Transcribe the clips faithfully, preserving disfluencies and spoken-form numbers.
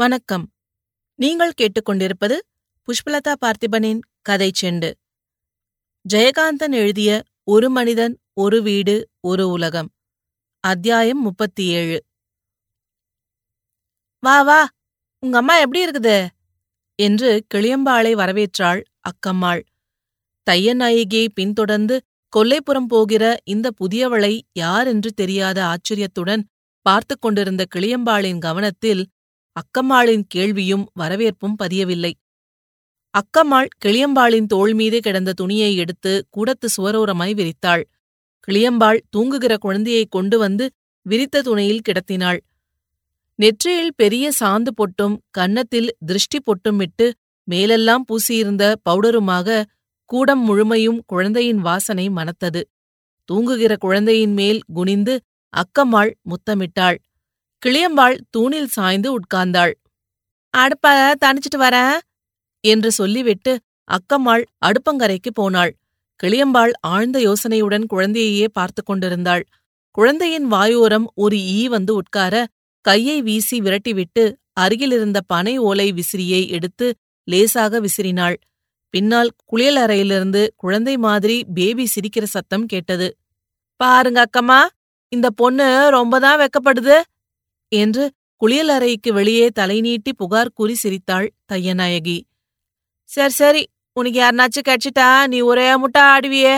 வணக்கம். நீங்கள் கேட்டுக்கொண்டிருப்பது புஷ்பலதா பார்த்திபனின் கதை செண்டு. ஜெயகாந்தன் எழுதிய ஒரு மனிதன் ஒரு வீடு ஒரு உலகம், அத்தியாயம் முப்பத்தி ஏழு. வா வா, உங்க அம்மா எப்படி இருக்குது என்று கிளியம்பாளை வரவேற்றாள் அக்கம்மாள். தையநாயகியை பின்தொடர்ந்து கொல்லைப்புறம் போகிற இந்த புதியவளை யாரென்று தெரியாத ஆச்சரியத்துடன் பார்த்து கொண்டிருந்த கிளியம்பாளின் கவனத்தில் அக்கம்மாளின் கேள்வியும் வரவேற்பும் பதியவில்லை. அக்கம்மாள் கிளியம்பாளின் தோள் மீது கிடந்த துணியை எடுத்து கூடத்து சுவரோரமாய் விரித்தாள். கிளியம்பாள் தூங்குகிற குழந்தையை கொண்டு வந்து விரித்த துணையில் கிடத்தினாள். நெற்றியில் பெரிய சாந்து பொட்டும் கன்னத்தில் திருஷ்டி பொட்டுமிட்டு மேலெல்லாம் பூசியிருந்த பவுடருமாக கூடம் முழுமையும் குழந்தையின் வாசனை மணத்தது. தூங்குகிற குழந்தையின் மேல் குனிந்து அக்கம்மாள் முத்தமிட்டாள். கிளியம்பாள் தூணில் சாய்ந்து உட்கார்ந்தாள். அடுப்ப தணிச்சிட்டு வர என்று சொல்லிவிட்டு அக்கம்மாள் அடுப்பங்கரைக்கு போனாள். கிளியம்பாள் ஆழ்ந்த யோசனையுடன் குழந்தையையே பார்த்து கொண்டிருந்தாள். குழந்தையின் வாயோரம் ஒரு ஈ வந்து உட்கார கையை வீசி விரட்டிவிட்டு அருகிலிருந்த பனை ஓலை விசிறியை எடுத்து லேசாக விசிறினாள். பின்னால் குளியலறையிலிருந்து குழந்தை மாதிரி பேபி சிரிக்கிற சத்தம் கேட்டது. பாருங்க அக்கம்மா, இந்த பொண்ணு ரொம்பதான் வெக்கப்படுது என்று குளியலறைக்கு வெளியே தலை நீட்டி புகார் கூறி சிரித்தாள் தையநாயகி. சரி சரி, உனக்கு யாருனாச்சும் கட்சிட்டா நீ ஒரே முட்டா ஆடுவியே,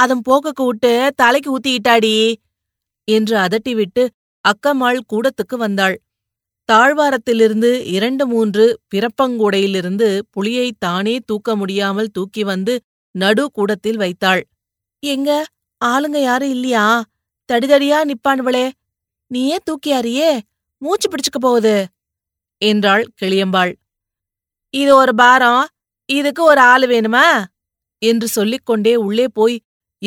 அதன் போக்கக்கு விட்டு தலைக்கு ஊத்திக்கிட்டாடி என்று அதட்டிவிட்டு அக்கம்மாள் கூடத்துக்கு வந்தாள். தாழ்வாரத்திலிருந்து இரண்டு மூன்று பிறப்பங்கூடையிலிருந்து புளியை தானே தூக்க முடியாமல் தூக்கி வந்து நடு கூடத்தில் வைத்தாள். எங்க ஆளுங்க யாரும் இல்லையா? தடிதடியா நிப்பான்வளே, நீயே தூக்கியாரியே, மூச்சு பிடிச்சுக்க போகுது என்றாள் கிளியம்பாள். இது ஒரு பாரம், இதுக்கு ஒரு ஆளு வேணுமா என்று சொல்லிக்கொண்டே உள்ளே போய்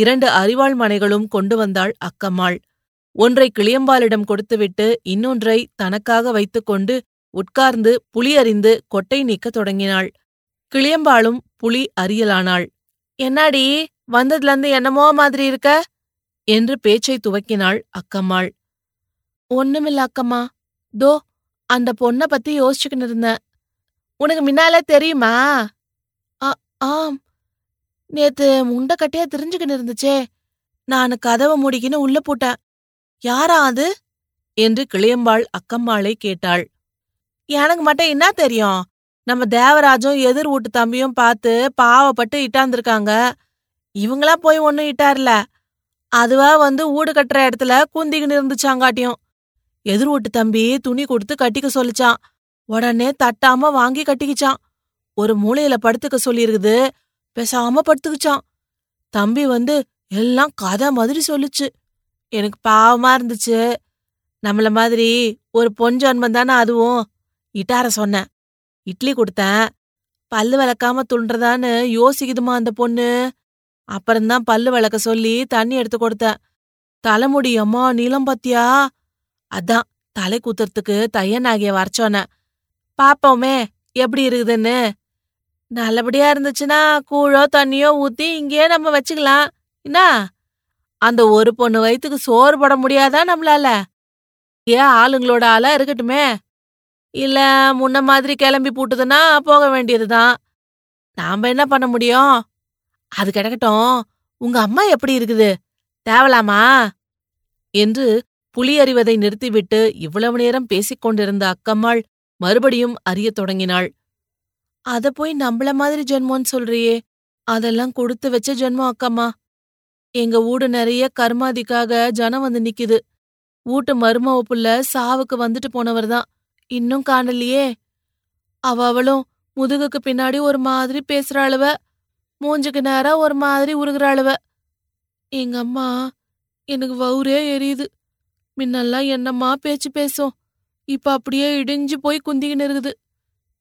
இரண்டு அரிவாள் மனைகளும் கொண்டு வந்தாள் அக்கம்மாள். ஒன்றை கிளியம்பாளிடம் கொடுத்துவிட்டு இன்னொன்றை தனக்காக வைத்துக்கொண்டு உட்கார்ந்து புளி அறிந்து கொட்டை நீக்கத் தொடங்கினாள். கிளியம்பாளும் புளி அறியலானாள். என்னாடி வந்ததுலேருந்து என்னமோ மாதிரி இருக்க என்று பேச்சை துவக்கினாள் அக்கம்மாள். ஒண்ணுமில்ல அக்கம்மா, தோ அந்த பொண்ணை பத்தி யோசிச்சுக்கின்னு இருந்தேன். உனக்கு முன்னாலே தெரியுமா? ஆம், நேத்து முண்டை கட்டையா தெரிஞ்சுக்கின்னு இருந்துச்சே, நான் கதவை மூடிக்கின்னு உள்ள போட்டேன். யாரா அது என்று கிளியம்பாள் அக்கம்மாளை கேட்டாள். எனக்கு மட்டும் என்ன தெரியும், நம்ம தேவராஜும் எதிர் வீட்டு தம்பியும் பார்த்து பாவப்பட்டு இட்டாந்திருக்காங்க. இவங்களா போய் ஒன்னும் இட்டார்ல, அதுவா வந்து ஊடு கட்டுற இடத்துல கூந்திக்கின்னு இருந்துச்சாங்காட்டியும். எதிர் வீட்டு தம்பி துணி கொடுத்து கட்டிக்க சொல்லிச்சான், உடனே தட்டாம வாங்கி கட்டிக்கிச்சான். ஒரு மூலையில படுத்துக்க சொல்லியிருக்குது, பேசாம படுத்துக்கிச்சான். தம்பி வந்து எல்லாம் கதை மாதிரி சொல்லிச்சு. எனக்கு பாவமா இருந்துச்சு, நம்மள மாதிரி ஒரு பொன் ஜன்மம் தானே அதுவும். இட்டார சொன்னேன், இட்லி கொடுத்தேன். பல்லு விளக்காம துண்டுறதான்னு யோசிக்குதுமா அந்த பொண்ணு. அப்புறம்தான் பல்லு விளக்க சொல்லி தண்ணி எடுத்து கொடுத்தேன். தலைமுடி அம்மா நீளம் பாத்தியா, அதான் தலை கூத்துறதுக்கு தையநாயகிய வரைச்சோன்ன. பாப்போமே எப்படி இருக்குதுன்னு, நல்லபடியா இருந்துச்சுன்னா கூழோ தண்ணியோ ஊத்தி இங்கேயே நம்ம வச்சுக்கலாம். என்ன, அந்த ஒரு பொண்ணு வயிற்றுக்கு சோறு போட முடியாதா நம்மளால? ஏன் ஆளுங்களோட ஆளா இருக்கட்டுமே, இல்ல முன்ன மாதிரி கிளம்பி போட்டுதுன்னா போக வேண்டியதுதான். நாம என்ன பண்ண முடியும்? அது கிடக்கட்டும், உங்க அம்மா எப்படி இருக்குது தேவலாமா என்று புலி அறிவதை நிறுத்திவிட்டு இவ்வளவு நேரம் பேசிக்கொண்டிருந்த அக்கம்மாள் மறுபடியும் அறிய தொடங்கினாள். அத போய் நம்மள மாதிரி ஜென்மோன்னு சொல்றியே, அதெல்லாம் கொடுத்து வச்ச ஜென்மம் அக்கம்மா. எங்க ஊடு நிறைய கர்மாதிக்காக ஜனம் வந்து நிக்குது. வீட்டு மருமவ புள்ள சாவுக்கு வந்துட்டு போனவர்தான், இன்னும் காணலையே. அவ அவளும் முதுகுக்கு பின்னாடி ஒரு மாதிரி பேசுற அளவ, மூஞ்சுக்கு நேரா ஒரு மாதிரி உருகிற அளவ. எங்க அம்மா எனக்கு வவுரே எரியுது. முன்னெல்லாம் என்னம்மா பேச்சு பேசும், இப்ப அப்படியே இடிஞ்சு போய் குந்திக்கின்னு இருக்குது.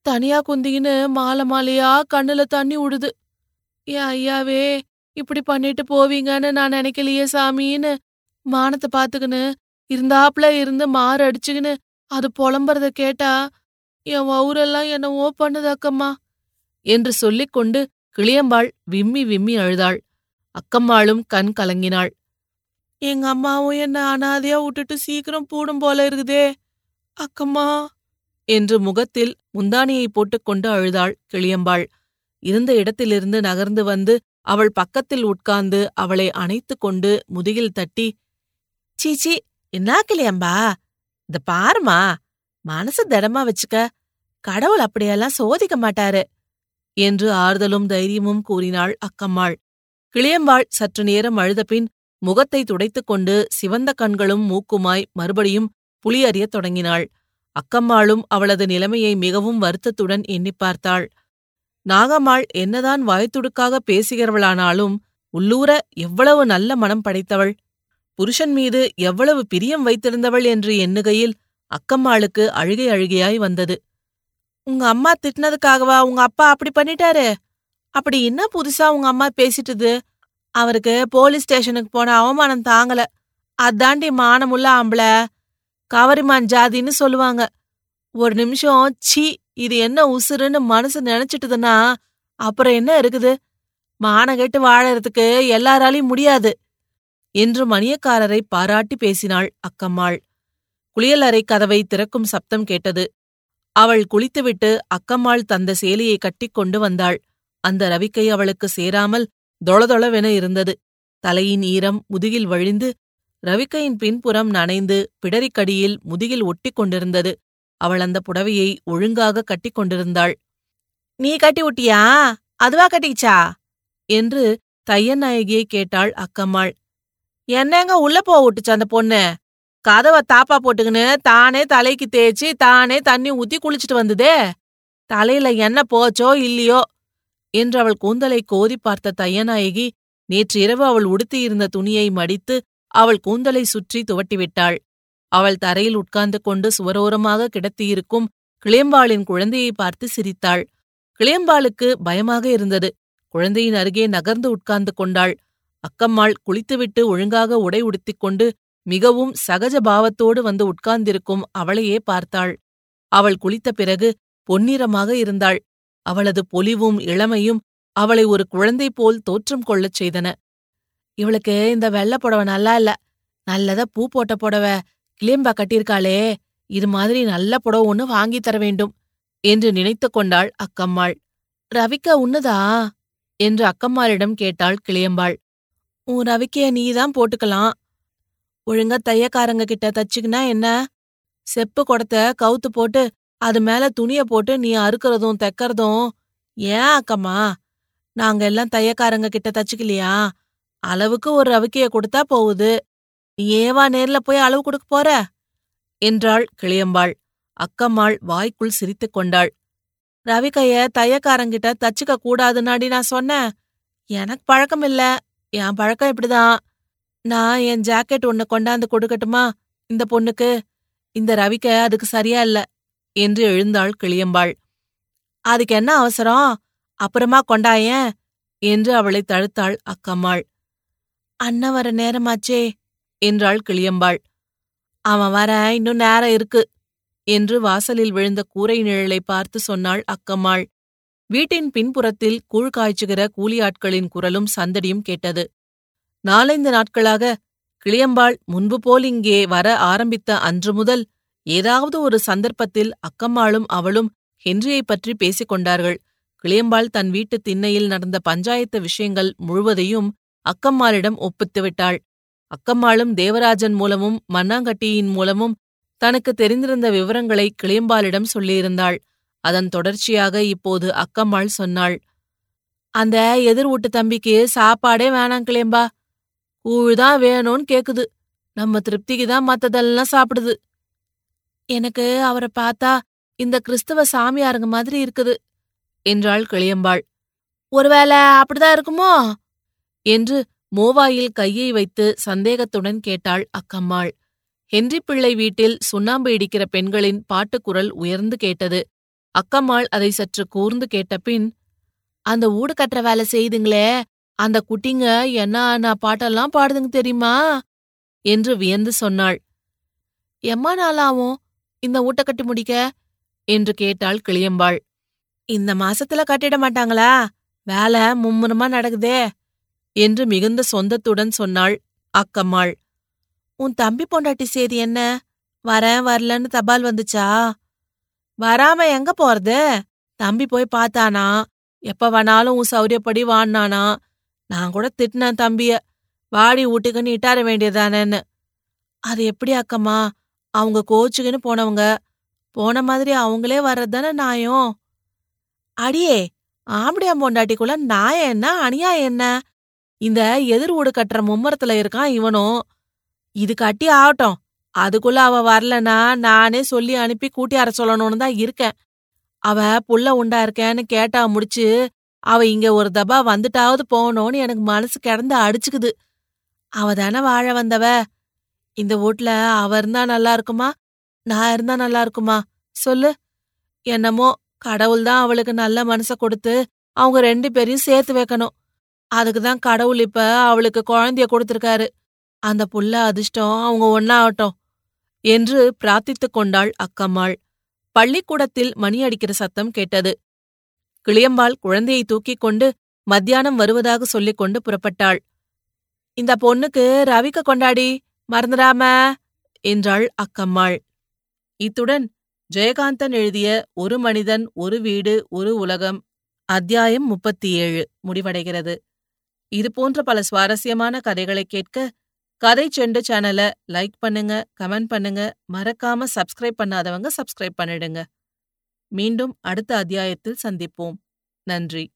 தனியா குந்திக்கின்னு மாலை மாலையா கண்ணுல தண்ணி விடுது. ஏ ஐயாவே, இப்படி பண்ணிட்டு போவீங்கன்னு நான் நினைக்கலையே சாமின்னு மானத்தை பாத்துக்கின்னு இருந்தாப்புல இருந்து மாறு அடிச்சுக்கின்னு அது புலம்புறத கேட்டா என் வவுரெல்லாம் என்னவோ பண்ணுது அக்கம்மா என்று சொல்லிக்கொண்டு கிளியம்பாள் விம்மி விம்மி அழுதாள். அக்கம்மாளும் கண் கலங்கினாள். எங்க அம்மாவும் என்ன அனாதையா விட்டுட்டு சீக்கிரம் பூடும் போல இருக்குதே அக்கம்மா, என்று முகத்தில் முந்தானியை போட்டுக்கொண்டு அழுதாள் கிளியம்பாள். இருந்த இடத்திலிருந்து நகர்ந்து வந்து அவள் பக்கத்தில் உட்கார்ந்து அவளை அணைத்து கொண்டு முதுகில் தட்டி, சீச்சி என்ன கிளியம்பா, இத பாருமா, மனசு திடமா வச்சுக்க, கடவுள் அப்படியெல்லாம் சோதிக்க மாட்டாரு என்று ஆறுதலும் தைரியமும் கூறினாள் அக்கம்மாள். கிளியம்பாள் சற்று நேரம் அழுத பின் முகத்தை துடைத்துக்கொண்டு சிவந்த கண்களும் மூக்குமாய் மறுபடியும் புலியறியத் தொடங்கினாள். அக்கம்மாளும் அவளது நிலைமையை மிகவும் வருத்தத்துடன் எண்ணி பார்த்தாள். நாகம்மாள் என்னதான் வாய்த்துடுக்காக பேசுகிறவளானாலும் உள்ளூர எவ்வளவு நல்ல மனம் படைத்தவள், புருஷன் மீது எவ்வளவு பிரியம் வைத்திருந்தவள் என்று எண்ணுகையில் அக்கம்மாளுக்கு அழுகை அழுகையாய் வந்தது. உங்க அம்மா திட்டினதுக்காகவா உங்க அப்பா அப்படி பண்ணிட்டாரு? அப்படி என்ன புதுசா உங்க அம்மா பேசிட்டுது? அவருக்கு போலீஸ் ஸ்டேஷனுக்கு போன அவமானம் தாங்கல, அதாண்டி மானமுள்ள ஆம்பள, கவரிமான் ஜாதின்னு சொல்லுவாங்க. ஒரு நிமிஷம் சீ இது என்ன உசுருன்னு மனசு நினைச்சிட்டுதுன்னா அப்புறம் என்ன இருக்குது? மானகெட்டு வாழறதுக்கு எல்லாராலையும் முடியாது என்று மணியக்காரரை பாராட்டி பேசினாள் அக்கம்மாள். குளியல் அறை கதவை திறக்கும் சப்தம் கேட்டது. அவள் குளித்துவிட்டு அக்கம்மாள் தந்த சேலையை கட்டிக்கொண்டு வந்தாள். அந்த ரவிக்கை அவளுக்கு சேராமல் தொளதொளவென இருந்தது. தலையின் ஈரம் முதுகில் வழிந்து ரவிக்கையின் பின்புறம் நனைந்து பிடரிக்கடியில் முதுகில் ஒட்டி கொண்டிருந்தது. அவள் அந்த புடவையை ஒழுங்காக கட்டி கொண்டிருந்தாள். நீ கட்டி விட்டியா, அதுவா கட்டிச்சா என்று தையநாயகியை கேட்டாள் அக்கம்மாள். என்னங்க உள்ள போக விட்டுச்சு அந்த பொண்ணு, கதவை தாப்பா போட்டுக்கின்னு தானே தலைக்கு தேய்ச்சி தானே தண்ணி ஊத்தி குளிச்சுட்டு வந்ததே, தலையில என்ன போச்சோ இல்லையோ என்று அவள் கூந்தலை கோதி பார்த்த தையநாயகி நேற்று இரவு அவள் உடுத்தியிருந்த துணியை மடித்து அவள் கூந்தலை சுற்றி துவட்டிவிட்டாள். அவள் தரையில் உட்கார்ந்து கொண்டு சுவரோரமாக கிடத்தியிருக்கும் கிளியம்பாளின் குழந்தையை பார்த்து சிரித்தாள். கிளியம்பாளுக்கு பயமாக இருந்தது. குழந்தையின் அருகே நகர்ந்து உட்கார்ந்து கொண்டாள். அக்கம்மாள் குளித்துவிட்டு ஒழுங்காக உடை உடுத்திக் கொண்டு மிகவும் சகஜ பாவத்தோடு வந்து உட்கார்ந்திருக்கும் அவளையே பார்த்தாள். அவள் குளித்த பிறகு பொன்னிறமாக இருந்தாள். அவளது பொலிவும் இளமையும் அவளை ஒரு குழந்தை போல் தோற்றம் கொள்ளச் செய்தன. இவளுக்கு இந்த வெள்ளை புடவை நல்லா இல்ல, நல்லதா பூ போட்ட புடவை கிளியம்பா கட்டியிருக்காளே, இது மாதிரி நல்ல புடவை ஒன்று வாங்கி தர வேண்டும் என்று நினைத்து கொண்டாள் அக்கம்மாள். ரவிக்கா உன்னுதா என்று அக்கம்மாளிடம் கேட்டாள் கிளியம்பாள். உன் ரவிக்கைய நீதான் போட்டுக்கலாம், ஒழுங்கா தையக்காரங்க கிட்ட தச்சுக்கினா என்ன, செப்பு குடத்த கவுத்து போட்டு அது மேல துணிய போட்டு நீ அறுக்கிறதும் தைக்கிறதும் ஏன் அக்கம்மா? நாங்க எல்லாம் தையக்காரங்க கிட்ட தச்சுக்கலையா? அளவுக்கு ஒரு ரவிக்கைய கொடுத்தா போகுது, நீ ஏவா நேர்ல போய் அளவு கொடுக்க போற என்றாள் கிளியம்பாள். அக்கம்மாள் வாய்க்குள் சிரித்து கொண்டாள். ரவிக்கைய தையக்காரங்கிட்ட தச்சுக்க கூடாதுன்னாடி நான் சொன்னேன், எனக்கு பழக்கம் இல்ல, என் பழக்கம் இப்படிதான். நான் என் ஜாக்கெட் ஒன்னு கொண்டாந்து கொடுக்கட்டுமா இந்த பொண்ணுக்கு? இந்த ரவிக்கை அதுக்கு சரியா இல்ல என்று எழுந்தாள் கிளியம்பாள். அதுக்கு என்ன அவசரம், அப்புறமா கொண்டாயேன் என்று அவளை தடுத்தாள் அக்கம்மாள். அண்ணன் வர நேரமாச்சே என்றாள் கிளியம்பாள். அவன் வர இன்னும் நேரம் இருக்கு என்று வாசலில் விழுந்த கூரை நிழலை பார்த்து சொன்னாள் அக்கம்மாள். வீட்டின் பின்புறத்தில் கூழ் காய்ச்சுகிற கூலியாட்களின் குரலும் சந்தடியும் கேட்டது. நாலைந்து நாட்களாக கிளியம்பாள் முன்பு போல் இங்கே வர ஆரம்பித்த அன்று முதல் ஏதாவது ஒரு சந்தர்ப்பத்தில் அக்கம்மாளும் அவளும் ஹென்ரியை பற்றி பேசிக் கொண்டார்கள். கிளியம்பாள் தன் வீட்டு திண்ணையில் நடந்த பஞ்சாயத்து விஷயங்கள் முழுவதையும் அக்கம்மாளிடம் ஒப்புத்துவிட்டாள். அக்கம்மாளும் தேவராஜன் மூலமும் மண்ணாங்கட்டியின் மூலமும் தனக்கு தெரிந்திருந்த விவரங்களை கிளியம்பாளிடம் சொல்லியிருந்தாள். அதன் தொடர்ச்சியாக இப்போது அக்கம்மாள் சொன்னாள். அந்த எதிர் வீட்டு தம்பிக்கு சாப்பாடே வேணாம் கிளியம்பா, கூழ்தான் வேணும்னு கேக்குது, நம்ம திருப்திக்குதான் மத்ததெல்லாம் சாப்பிடுது. எனக்கு அவரை பார்த்தா இந்த கிறிஸ்தவ சாமியாருங்க மாதிரி இருக்குது என்றாள் கிளியம்பாள். ஒருவேளை அப்படிதான் இருக்குமோ என்று மோவாயில் கையை வைத்து சந்தேகத்துடன் கேட்டாள் அக்கம்மாள். ஹென்றி பிள்ளை வீட்டில் சுண்ணாம்பு இடிக்கிற பெண்களின் பாட்டுக்குரல் உயர்ந்து கேட்டது. அக்கம்மாள் அதை சற்று கூர்ந்து கேட்ட பின், அந்த ஊடு கட்டுற வேலை செய்துங்களே அந்த குட்டிங்க என்ன நான் பாட்டெல்லாம் பாடுதுங்க தெரியுமா என்று வியந்து சொன்னாள். எம்மா நாளாவும் இந்த ஊட்ட கட்டி முடிக்க என்று கேட்டாள் கிளியம்பாள். இந்த மாசத்துல கட்டிட மாட்டாங்களா, வேலை மும்முரமா நடக்குதே என்று மிகுந்த சொந்தத்துடன் சொன்னாள் அக்கம்மாள். உன் தம்பி பொண்டாட்டி செய்தி என்ன, வரேன் வரலன்னு தபால் வந்துச்சா? வராம எங்க போறது? தம்பி போய் பார்த்தானா, எப்ப வேணாலும் உன் சௌரியப்படி வான்னானா. நான் கூட திட்டினேன் தம்பிய, வாடி வீட்டுக்குன்னு இட்டார வேண்டியதானேன்னு. அது எப்படி அக்கம்மா, அவங்க கோச்சுக்குன்னு போனவங்க போன மாதிரி அவங்களே வர்றதுதானே நாயம். அடியே, ஆம்படியா பொண்டாட்டிக்குள்ள நாயம் என்ன அநியாயம் என்ன? இந்த எதிர் ஊடு கட்டுற மும்மரத்துல இருக்கான் இவனும். இது கட்டி ஆகட்டும், அதுக்குள்ள அவ வரலன்னா நானே சொல்லி அனுப்பி கூட்டியார சொல்லணும்னு தான் இருக்கேன். அவ புள்ள உண்டா இருக்கேன்னு கேட்டா முடிச்சு அவ இங்க ஒரு தபா வந்துட்டாவது போகணும்னு எனக்கு மனசு கிடந்து அடிச்சுக்குது. அவ தானே வாழ வந்தவ. இந்த வீட்டுல அவ இருந்தா நல்லா இருக்குமா, நான் இருந்தா நல்லா இருக்குமா சொல்லு? என்னமோ கடவுள் தான் அவளுக்கு நல்ல மனச கொடுத்து அவங்க ரெண்டு பேரையும் சேர்த்து வைக்கணும். அதுக்குதான் கடவுள் இப்ப அவளுக்கு குழந்தைய கொடுத்திருக்காரு. அந்த புள்ள அதிர்ஷ்டம், அவங்க ஒன்னாகட்டும் என்று பிரார்த்தித்து கொண்டாள் அக்கம்மாள். பள்ளிக்கூடத்தில் மணியடிக்கிற சத்தம் கேட்டது. கிளியம்பாள் குழந்தையை தூக்கிக் கொண்டு மத்தியானம் வருவதாக சொல்லிக் கொண்டு புறப்பட்டாள். இந்த பொண்ணுக்கு ரவிக்க கொண்டாடி மறந்துடாம என்றாள் அக்கம்மாள். இத்துடன் ஜெயகாந்தன் எழுதிய ஒரு மனிதன் ஒரு வீடு ஒரு உலகம் அத்தியாயம் முப்பத்தி ஏழு முடிவடைகிறது. இதுபோன்ற பல சுவாரஸ்யமான கதைகளை கேட்க கதை செண்டு சேனலை லைக் பண்ணுங்க, கமெண்ட் பண்ணுங்க. மறக்காம சப்ஸ்கிரைப் பண்ணாதவங்க சப்ஸ்கிரைப் பண்ணிடுங்க. மீண்டும் அடுத்த அத்தியாயத்தில் சந்திப்போம். நன்றி.